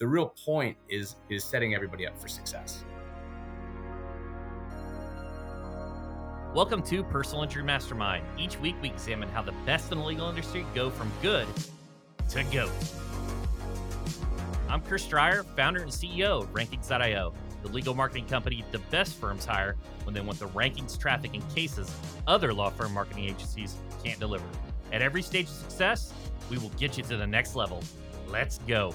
The real point is setting everybody up for success. Welcome to Personal Injury Mastermind. Each week we examine how the best in the legal industry go from good to goat. I'm Chris Dreyer, founder and CEO of Rankings.io, the legal marketing company the best firms hire when they want the rankings, traffic, and cases other law firm marketing agencies can't deliver. At every stage of success, we will get you to the next level. Let's go.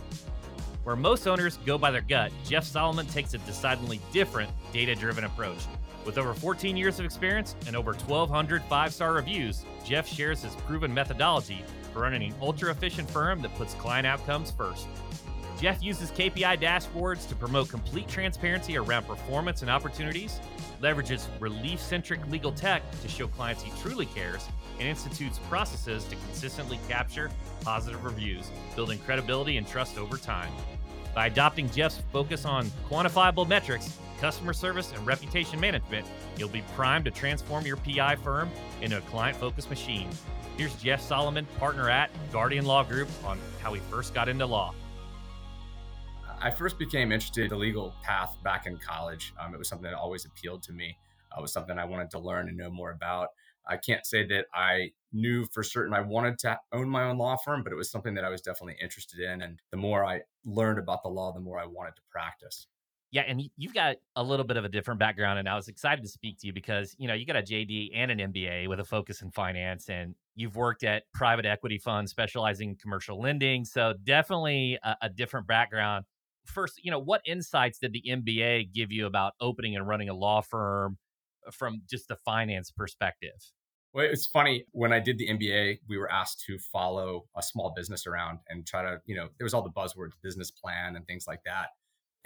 Where most owners go by their gut, Jeff Solomon takes a decidedly different data-driven approach. With over 14 years of experience and over 1,200 five-star reviews, Jeff shares his proven methodology for running an ultra-efficient firm that puts client outcomes first. Jeff uses KPI dashboards to promote complete transparency around performance and opportunities, leverages relief-centric legal tech to show clients he truly cares, and institutes processes to consistently capture positive reviews, building credibility and trust over time. By adopting Jeff's focus on quantifiable metrics, customer service, and reputation management, you'll be primed to transform your PI firm into a client-focused machine. Here's Jeff Solomon, partner at Guardian Law Group, on how he first got into law. I first became interested in the legal path back in college. It was something that always appealed to me. It was something I wanted to learn and know more about. I can't say that I knew for certain I wanted to own my own law firm, but it was something that I was definitely interested in. And the more I learned about the law, the more I wanted to practice. Yeah. And you've got a little bit of a different background. And I was excited to speak to you because, you know, you got a JD and an MBA with a focus in finance, and you've worked at private equity funds specializing in commercial lending. So definitely a different background. First, you know, what insights did the MBA give you about opening and running a law firm from just the finance perspective? Well, it's funny. When I did the MBA, we were asked to follow a small business around and try to, you know, there was all the buzzwords, business plan and things like that.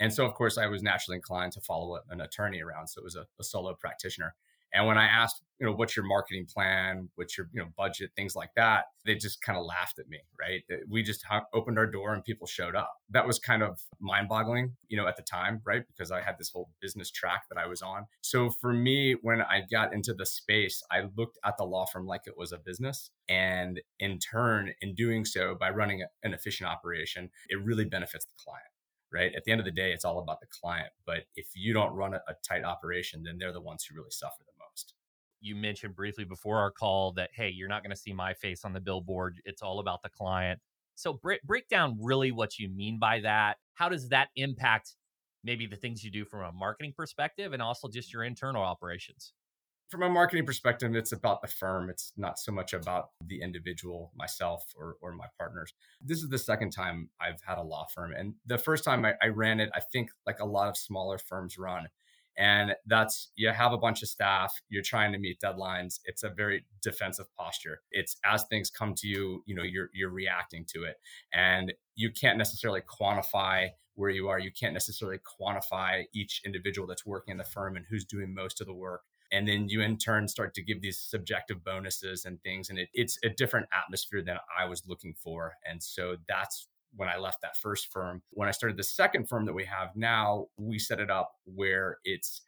And so, of course, I was naturally inclined to follow an attorney around. So it was a solo practitioner. And when I asked, you know, what's your marketing plan, what's your, you know, budget, things like that, they just kind of laughed at me, right? We just opened our door and people showed up. That was kind of mind-boggling, you know, at the time, right? Because I had this whole business track that I was on. So for me, when I got into the space, I looked at the law firm like it was a business. And in turn, in doing so, by running an efficient operation, it really benefits the client. Right? At the end of the day, it's all about the client. But if you don't run a tight operation, then they're the ones who really suffer the most. You mentioned briefly before our call that, hey, you're not going to see my face on the billboard. It's all about the client. So break down really what you mean by that. How does that impact maybe the things you do from a marketing perspective and also just your internal operations? From a marketing perspective, it's about the firm. It's not so much about the individual, myself, or my partners. This is the second time I've had a law firm. And the first time I ran it, I think like a lot of smaller firms run. And that's, you have a bunch of staff, you're trying to meet deadlines. It's a very defensive posture. It's as things come to you, you know, you're reacting to it. And you can't necessarily quantify where you are. You can't necessarily quantify each individual that's working in the firm and who's doing most of the work. And then you in turn start to give these subjective bonuses and things. And it's a different atmosphere than I was looking for. And so that's when I left that first firm. When I started the second firm that we have now, we set it up where it's,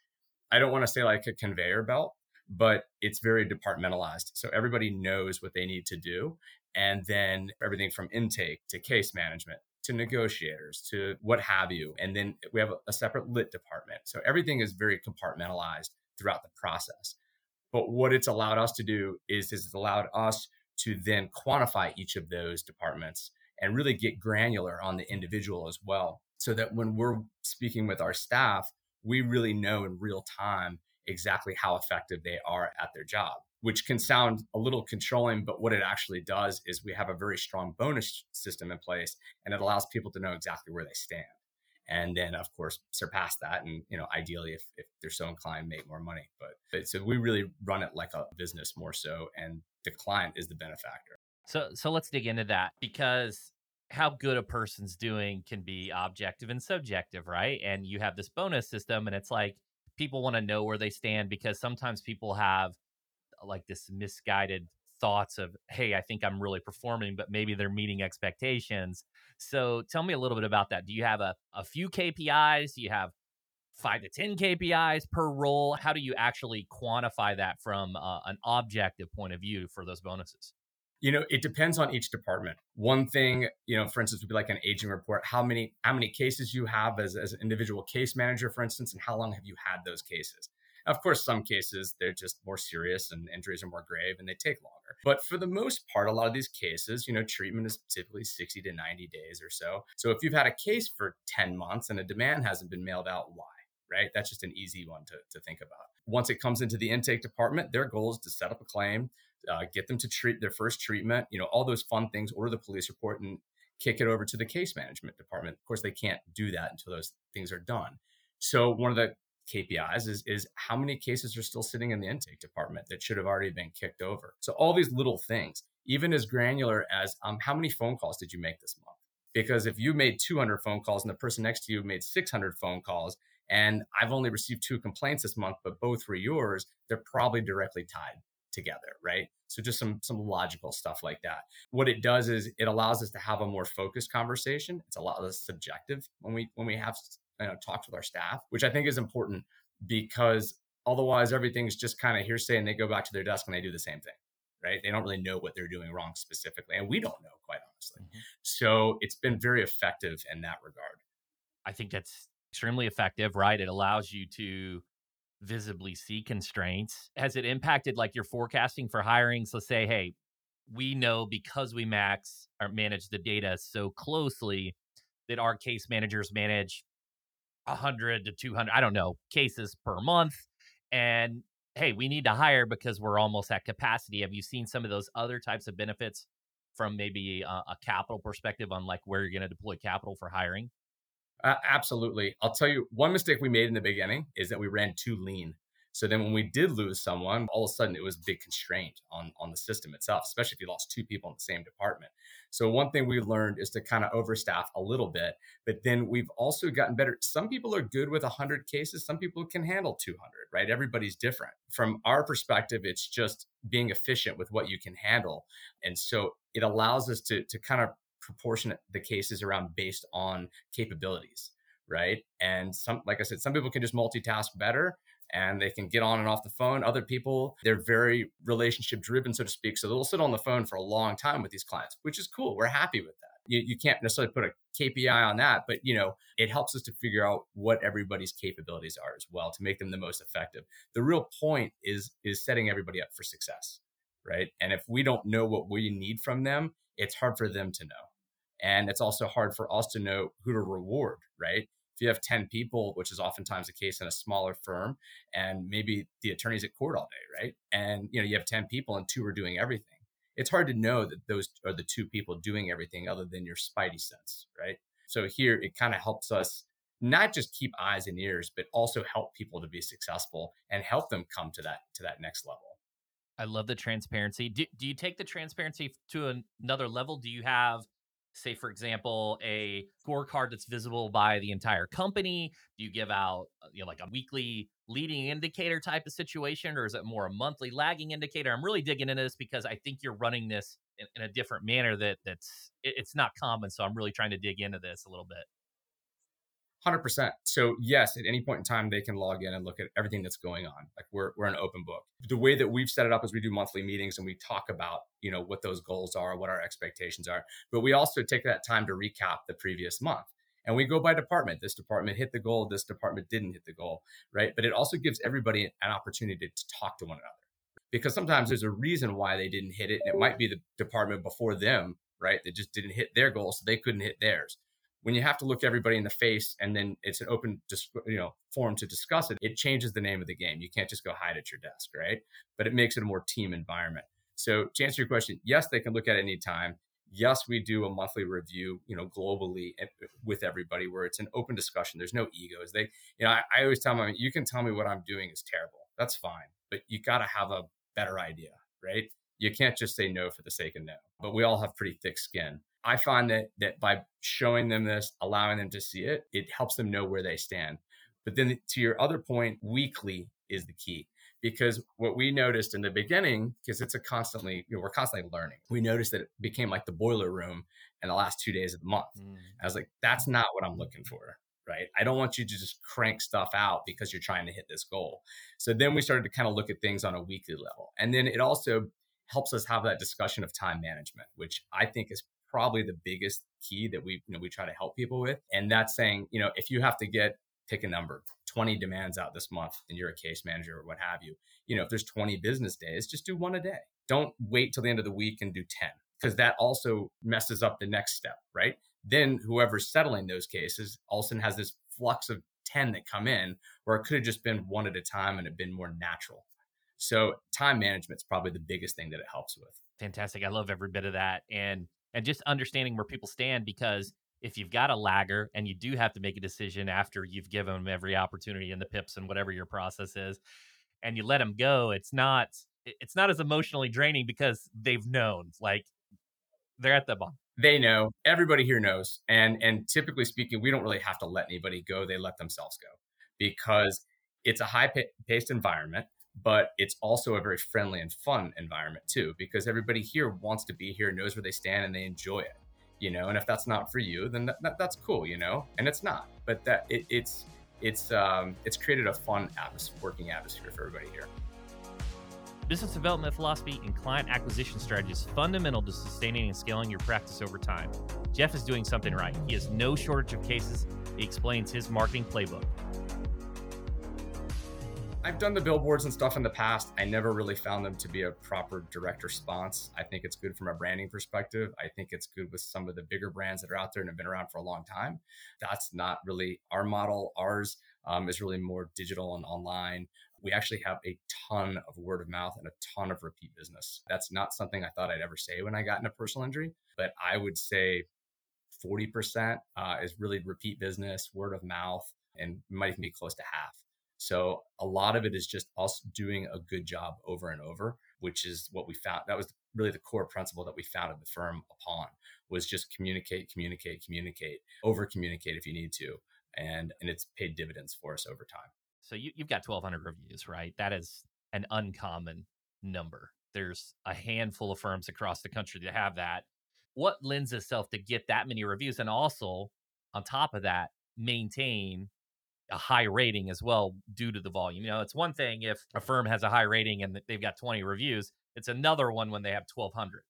I don't want to say like a conveyor belt, but it's very departmentalized. So everybody knows what they need to do. And then everything from intake to case management, to negotiators, to what have you. And then we have a separate lit department. So everything is very compartmentalized throughout the process. But what it's allowed us to do is it's allowed us to then quantify each of those departments and really get granular on the individual as well. So that when we're speaking with our staff, we really know in real time exactly how effective they are at their job, which can sound a little controlling, but what it actually does is we have a very strong bonus system in place, and it allows people to know exactly where they stand. And then, of course, surpass that. And, you know, ideally, if they're so inclined, make more money. But so we really run it like a business more so. And the client is the benefactor. So let's dig into that, because how good a person's doing can be objective and subjective, right? And you have this bonus system, and it's like people want to know where they stand, because sometimes people have like this misguided thoughts of, hey, I think I'm really performing, but maybe they're meeting expectations. So tell me a little bit about that. Do you have a few KPIs? Do you have 5 to 10 KPIs per role? How do you actually quantify that from an objective point of view for those bonuses? You know, it depends on each department. One thing, you know, for instance, would be like an aging report. How many cases you have as an individual case manager, for instance, and how long have you had those cases? Of course, some cases, they're just more serious and injuries are more grave and they take longer. But for the most part, a lot of these cases, you know, treatment is typically 60 to 90 days or so. So if you've had a case for 10 months and a demand hasn't been mailed out, why? Right? That's just an easy one to think about. Once it comes into the intake department, their goal is to set up a claim, get them to treat their first treatment, you know, all those fun things, order the police report and kick it over to the case management department. Of course, they can't do that until those things are done. So one of the KPIs is how many cases are still sitting in the intake department that should have already been kicked over. So all these little things, even as granular as how many phone calls did you make this month? Because if you made 200 phone calls and the person next to you made 600 phone calls, and I've only received 2 complaints this month, but both were yours, they're probably directly tied together, right? So just some logical stuff like that. What it does is it allows us to have a more focused conversation. It's a lot less subjective when we have, you know, talks with our staff, which I think is important because otherwise everything's just kind of hearsay and they go back to their desk and they do the same thing, right? They don't really know what they're doing wrong specifically. And we don't know, quite honestly. So it's been very effective in that regard. I think that's extremely effective, right? It allows you to visibly see constraints. Has it impacted like your forecasting for hirings? Let's say, hey, we know because we manage the data so closely that our case managers manage 100 to 200, I don't know, cases per month. And hey, we need to hire because we're almost at capacity. Have you seen some of those other types of benefits from maybe a capital perspective on like where you're going to deploy capital for hiring? Absolutely. I'll tell you, one mistake we made in the beginning is that we ran too lean. So then when we did lose someone, all of a sudden it was a big constraint on the system itself, especially if you lost 2 people in the same department. So one thing we learned is to kind of overstaff a little bit, but then we've also gotten better. Some people are good with 100 cases. Some people can handle 200, right? Everybody's different. From our perspective, it's just being efficient with what you can handle. And so it allows us to kind of proportionate the cases around based on capabilities, right? And like I said, some people can just multitask better and they can get on and off the phone. Other people, they're very relationship driven, so to speak. So they'll sit on the phone for a long time with these clients, which is cool. We're happy with that. You can't necessarily put a KPI on that, but you know, it helps us to figure out what everybody's capabilities are as well to make them the most effective. The real point is setting everybody up for success, right? And if we don't know what we need from them, it's hard for them to know. And it's also hard for us to know who to reward, right? If you have 10 people, which is oftentimes the case in a smaller firm, and maybe the attorney's at court all day, right? And you know, you have 10 people and 2 are doing everything. It's hard to know that those are the 2 people doing everything other than your spidey sense, right? So here it kind of helps us not just keep eyes and ears, but also help people to be successful and help them come to that next level. I love the transparency. Do you take the transparency to another level? Do you have, say, for example, a scorecard that's visible by the entire company? Do you give out, you know, like a weekly leading indicator type of situation, or is it more a monthly lagging indicator? I'm really digging into this because I think you're running this in a different manner that's not common. So I'm really trying to dig into this a little bit. 100%. So yes, at any point in time, they can log in and look at everything that's going on. Like we're an open book. The way that we've set it up is we do monthly meetings and we talk about, you know, what those goals are, what our expectations are. But we also take that time to recap the previous month. And we go by department. This department hit the goal. This department didn't hit the goal, right? But it also gives everybody an opportunity to talk to one another. Because sometimes there's a reason why they didn't hit it. And it might be the department before them, right? That just didn't hit their goal, so they couldn't hit theirs. When you have to look everybody in the face and then it's an open, you know, forum to discuss it, it changes the name of the game. You can't just go hide at your desk, right? But it makes it a more team environment. So to answer your question, yes, they can look at it any time. Yes, we do a monthly review, you know, globally with everybody where it's an open discussion. There's no egos. They, you know, I always tell them, you can tell me what I'm doing is terrible. That's fine, but you got to have a better idea, right? You can't just say no for the sake of no, but we all have pretty thick skin. I find that by showing them this, allowing them to see it, it helps them know where they stand. But then to your other point, weekly is the key, because what we noticed in the beginning, because it's a constantly, you know, we're constantly learning. We noticed that it became like the boiler room in the last 2 days of the month. I was like, that's not what I'm looking for, right? I don't want you to just crank stuff out because you're trying to hit this goal. So then we started to kind of look at things on a weekly level. And then it also helps us have that discussion of time management, which I think is probably the biggest key that we try to help people with. And that's saying, if you have to pick a number, 20 demands out this month and you're a case manager or what have you, if there's 20 business days, just do one a day. Don't wait till the end of the week and do 10, because that also messes up the next step, right? Then whoever's settling those cases also has this flux of 10 that come in where it could have just been one at a time and it'd been more natural. So time management is probably the biggest thing that it helps with. Fantastic. I love every bit of that. And just understanding where people stand, because if you've got a lagger and you do have to make a decision after you've given them every opportunity in the pips and whatever your process is, and you let them go, it's not as emotionally draining because they've known, like they're at the bottom. They know. Everybody here knows. And typically speaking, we don't really have to let anybody go. They let themselves go because it's a high-paced environment, but it's also a very friendly and fun environment too, because everybody here wants to be here, knows where they stand, and they enjoy it. And if that's not for you, then that's cool, and it's not, but that it's created a fun working atmosphere for everybody here. Business development philosophy and client acquisition strategy is fundamental to sustaining and scaling your practice over time. Jeff is doing something right. He has no shortage of cases. He explains his marketing playbook. I've done the billboards and stuff in the past. I never really found them to be a proper direct response. I think it's good from a branding perspective. I think it's good with some of the bigger brands that are out there and have been around for a long time. That's not really our model. Ours is really more digital and online. We actually have a ton of word of mouth and a ton of repeat business. That's not something I thought I'd ever say when I got into personal injury, but I would say 40% is really repeat business, word of mouth, and might even be close to half. So a lot of it is just us doing a good job over and over, which is what we found. That was really the core principle that we founded the firm upon, was just communicate, over communicate if you need to. And it's paid dividends for us over time. So you've got 1,200 reviews, right? That is an uncommon number. There's a handful of firms across the country that have that. What lends itself to get that many reviews? And also on top of that, maintain a high rating as well due to the volume. It's one thing if a firm has a high rating and they've got 20 reviews. It's another one when they have 1,200.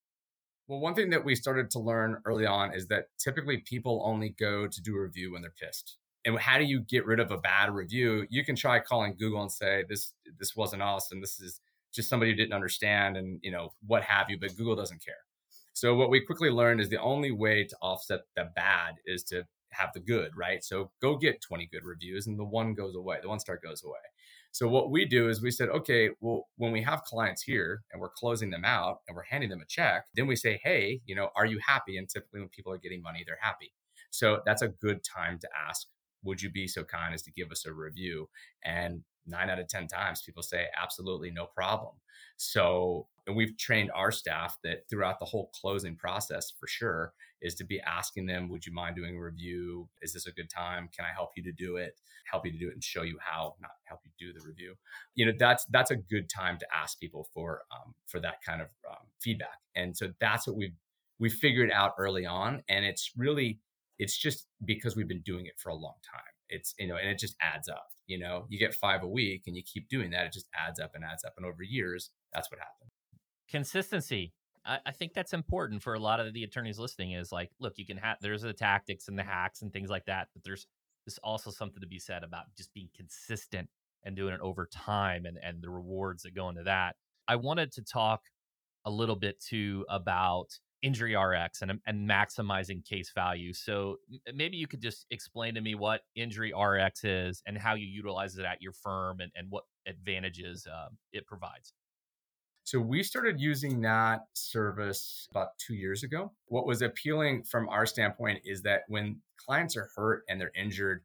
Well, one thing that we started to learn early on is that typically people only go to do a review when they're pissed. And how do you get rid of a bad review? You can try calling Google and say, this wasn't us, and this is just somebody who didn't understand and what have you, but Google doesn't care. So what we quickly learned is the only way to offset the bad is to have the good, right? So go get 20 good reviews and the one star goes away. So what we do is we said, okay, well, when we have clients here and we're closing them out and we're handing them a check, then we say, hey, are you happy? And typically when people are getting money, they're happy. So that's a good time to ask, would you be so kind as to give us a review? And 9 out of 10 times, people say, absolutely, no problem. So we've trained our staff that throughout the whole closing process, for sure, is to be asking them, would you mind doing a review? Is this a good time? Can I help you to do it? Help you to do it and show you how, not help you do the review. That's a good time to ask people for that kind of feedback. And so that's what we figured out early on. And it's just because we've been doing it for a long time. It's, and it just adds up, you get 5 a week and you keep doing that. It just adds up. And over years, that's what happened. Consistency. I think that's important for a lot of the attorneys listening is like, look, there's the tactics and the hacks and things like that, but there's also something to be said about just being consistent and doing it over time and the rewards that go into that. I wanted to talk a little bit too about InjuryRx and maximizing case value. So maybe you could just explain to me what InjuryRx is and how you utilize it at your firm and what advantages it provides. So we started using that service about 2 years ago. What was appealing from our standpoint is that when clients are hurt and they're injured,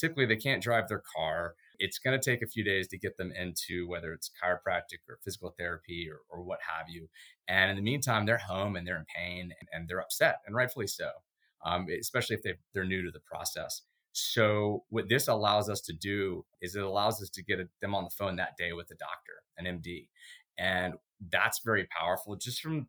typically they can't drive their car. It's going to take a few days to get them into whether it's chiropractic or physical therapy or what have you. And in the meantime, they're home and they're in pain and they're upset, and rightfully so, especially if they're new to the process. So what this allows us to do is it allows us to get them on the phone that day with a doctor, an MD, And that's very powerful just from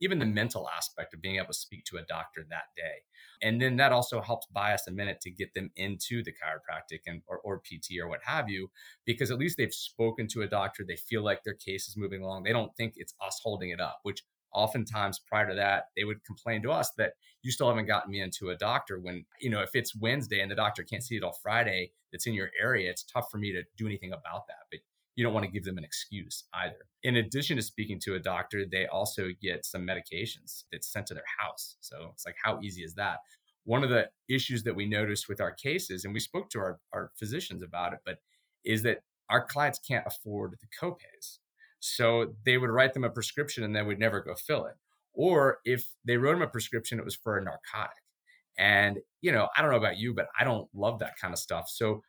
even the mental aspect of being able to speak to a doctor that day. And then that also helps buy us a minute to get them into the chiropractic and or PT or what have you, because at least they've spoken to a doctor. They feel like their case is moving along. They don't think it's us holding it up, which oftentimes prior to that, they would complain to us that you still haven't gotten me into a doctor when, you know, if it's Wednesday and the doctor can't see it all Friday that's in your area, it's tough for me to do anything about that. But you don't want to give them an excuse either. In addition to speaking to a doctor, they also get some medications that's sent to their house. So it's like, how easy is that? One of the issues that we noticed with our cases, and we spoke to our physicians about it, but is that our clients can't afford the copays. So they would write them a prescription and they would never go fill it. Or if they wrote them a prescription, it was for a narcotic. And, you know, I don't know about you, but I don't love that kind of stuff. So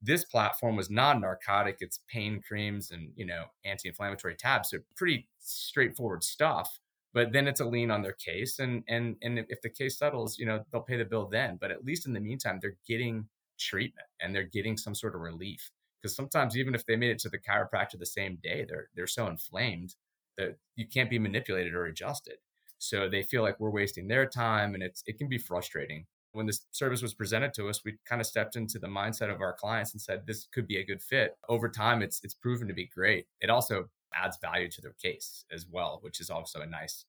this platform was non-narcotic. It's pain creams and, you know, anti-inflammatory tabs. So pretty straightforward stuff. But then it's a lien on their case. And if the case settles, you know, they'll pay the bill then. But at least in the meantime, they're getting treatment and they're getting some sort of relief. Because sometimes even if they made it to the chiropractor the same day, they're so inflamed that you can't be manipulated or adjusted. So they feel like we're wasting their time, and it can be frustrating. When this service was presented to us, we kind of stepped into the mindset of our clients and said, this could be a good fit. Over time, it's proven to be great. It also adds value to their case as well, which is also a nice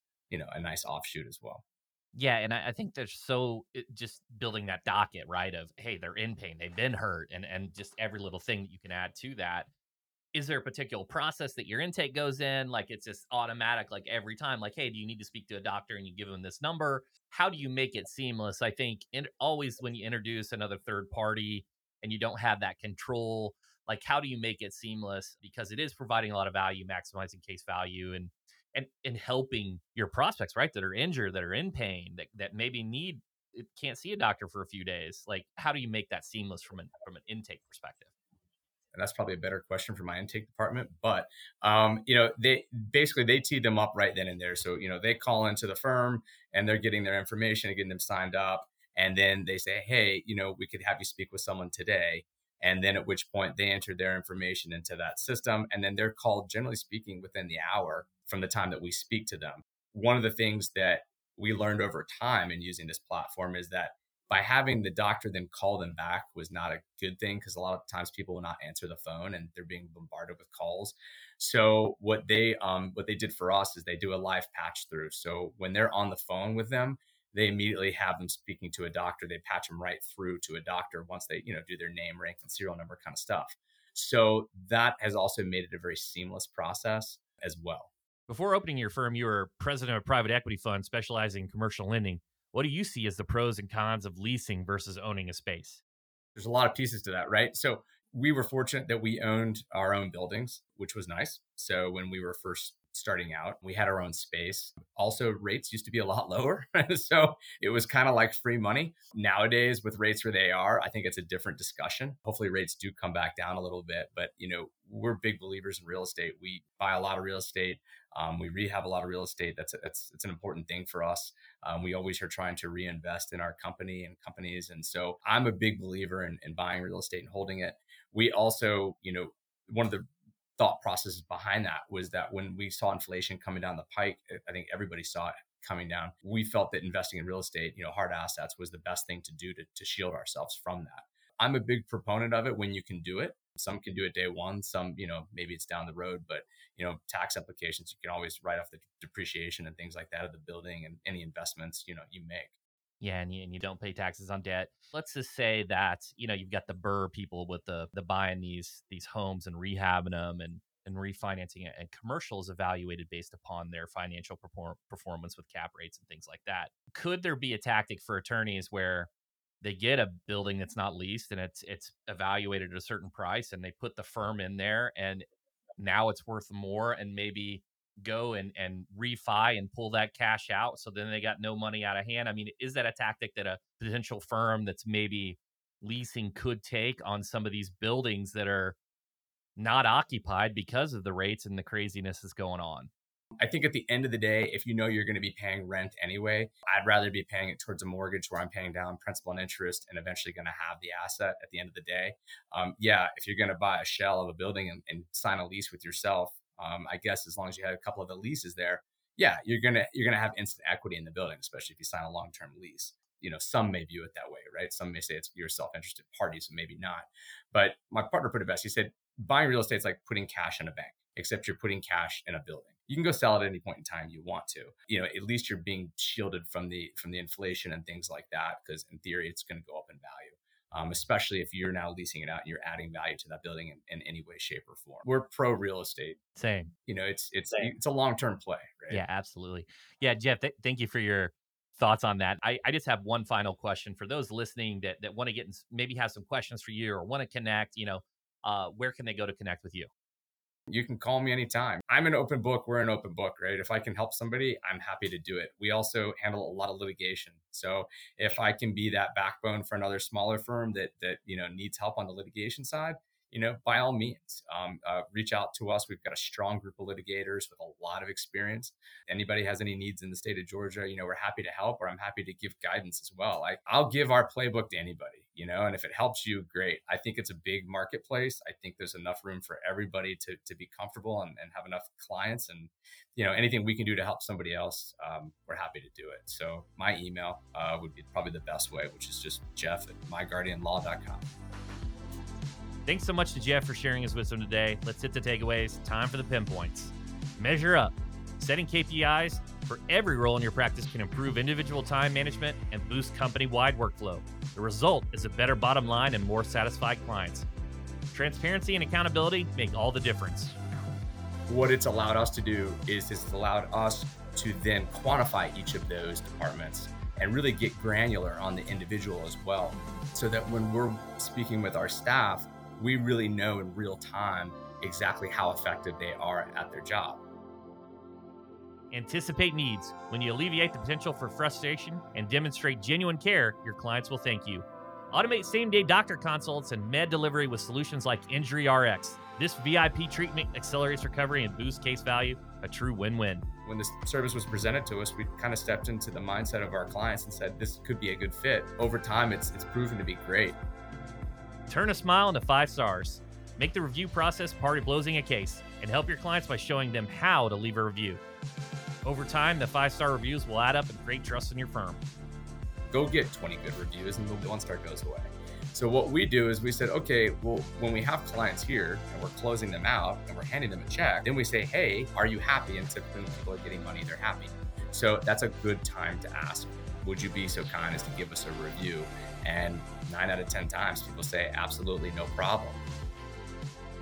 offshoot as well. Yeah. And I think there's just building that docket, right? Of, hey, they're in pain, they've been hurt, and just every little thing that you can add to that. Is there a particular process that your intake goes in? Like, it's just automatic, like every time, like, hey, do you need to speak to a doctor? And you give them this number. How do you make it seamless? I think always when you introduce another third party and you don't have that control, like, how do you make it seamless? Because it is providing a lot of value, maximizing case value, and helping your prospects, right? That are injured, that are in pain, that maybe can't see a doctor for a few days. Like, how do you make that seamless from an intake perspective? And that's probably a better question for my intake department, but you know, they tee them up right then and there. So, you know, they call into the firm and they're getting their information and getting them signed up. And then they say, hey, you know, we could have you speak with someone today. And then at which point they enter their information into that system. And then they're called, generally speaking, within the hour from the time that we speak to them. One of the things that we learned over time in using this platform is that by having the doctor then call them back was not a good thing, because a lot of times people will not answer the phone and they're being bombarded with calls. So what they did for us is they do a live patch through. So when they're on the phone with them, they immediately have them speaking to a doctor. They patch them right through to a doctor once they, you know, do their name, rank, and serial number kind of stuff. So that has also made it a very seamless process as well. Before opening your firm, you were president of a private equity fund specializing in commercial lending. What do you see as the pros and cons of leasing versus owning a space? There's a lot of pieces to that, right? So we were fortunate that we owned our own buildings, which was nice. So when we were first starting out, we had our own space. Also, rates used to be a lot lower. So it was kind of like free money. Nowadays, with rates where they are, I think it's a different discussion. Hopefully rates do come back down a little bit, but you know, we're big believers in real estate. We buy a lot of real estate. We rehab a lot of real estate. It's an important thing for us. We always are trying to reinvest in our company and companies. And so I'm a big believer in buying real estate and holding it. We also, you know, one of the thought processes behind that was that when we saw inflation coming down the pike, I think everybody saw it coming down. We felt that investing in real estate, you know, hard assets was the best thing to do to shield ourselves from that. I'm a big proponent of it when you can do it. Some can do it day one, some, you know, maybe it's down the road, but, you know, tax applications, you can always write off the depreciation and things like that of the building and any investments, you know, you make. Yeah. And you don't pay taxes on debt. Let's just say that, you know, you've got the BRRRR people with the buying these homes and rehabbing them and refinancing it, and commercial is evaluated based upon their financial performance with cap rates and things like that. Could there be a tactic for attorneys where they get a building that's not leased and it's evaluated at a certain price and they put the firm in there and now it's worth more, and maybe go and refi and pull that cash out, so then they got no money out of hand? I mean, is that a tactic that a potential firm that's maybe leasing could take on some of these buildings that are not occupied because of the rates and the craziness that's going on? I think at the end of the day, if you know you're going to be paying rent anyway, I'd rather be paying it towards a mortgage where I'm paying down principal and interest and eventually going to have the asset at the end of the day. If you're going to buy a shell of a building and sign a lease with yourself, I guess as long as you have a couple of the leases there, yeah, you're gonna have instant equity in the building, especially if you sign a long-term lease. You know, some may view it that way, right? Some may say it's your self-interested party, so maybe not. But my partner put it best. He said, buying real estate is like putting cash in a bank, except you're putting cash in a building. You can go sell it at any point in time you want to. You know, at least you're being shielded from the inflation and things like that, because in theory, it's going to go up in value. Especially if you're now leasing it out and you're adding value to that building in any way, shape, or form. We're pro real estate. Same. You know, it's a long-term play, right? Yeah, absolutely. Yeah, Jeff, thank you for your thoughts on that. I just have one final question for those listening that want to get in, maybe have some questions for you or want to connect. You know, where can they go to connect with you? You can call me anytime. I'm an open book. We're an open book, right? If I can help somebody, I'm happy to do it. We also handle a lot of litigation. So if I can be that backbone for another smaller firm that you know needs help on the litigation side, you know, by all means, reach out to us. We've got a strong group of litigators with a lot of experience. Anybody has any needs in the state of Georgia, you know, we're happy to help, or I'm happy to give guidance as well. I'll give our playbook to anybody, you know, and if it helps you, great. I think it's a big marketplace. I think there's enough room for everybody to be comfortable and have enough clients, and, you know, anything we can do to help somebody else, we're happy to do it. So my email would be probably the best way, which is just jeff@myguardianlaw.com. Thanks so much to Jeff for sharing his wisdom today. Let's hit the takeaways. Time for the pinpoints. Measure up. Setting KPIs for every role in your practice can improve individual time management and boost company-wide workflow. The result is a better bottom line and more satisfied clients. Transparency and accountability make all the difference. What it's allowed us to do is it's allowed us to then quantify each of those departments and really get granular on the individual as well, so that when we're speaking with our staff, we really know in real time exactly how effective they are at their job. Anticipate needs. When you alleviate the potential for frustration and demonstrate genuine care, your clients will thank you. Automate same-day doctor consults and med delivery with solutions like InjuryRx. This VIP treatment accelerates recovery and boosts case value, a true win-win. When this service was presented to us, we kind of stepped into the mindset of our clients and said, this could be a good fit. Over time, it's proven to be great. Turn a smile into 5 stars. Make the review process part of closing a case, and help your clients by showing them how to leave a review. Over time, the 5-star reviews will add up and create trust in your firm. Go get 20 good reviews and the 1-star goes away. So what we do is we said, okay, well, when we have clients here and we're closing them out and we're handing them a check, then we say, hey, are you happy? And typically when people are getting money, they're happy. So that's a good time to ask, would you be so kind as to give us a review? And 9 out of 10 times, people say, absolutely, no problem.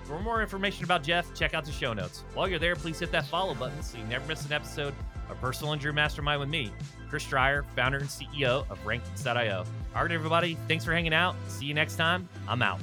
For more information about Jeff, check out the show notes. While you're there, please hit that follow button so you never miss an episode of Personal Injury Mastermind with me, Chris Dreyer, founder and CEO of Rankings.io. All right, everybody, thanks for hanging out. See you next time. I'm out.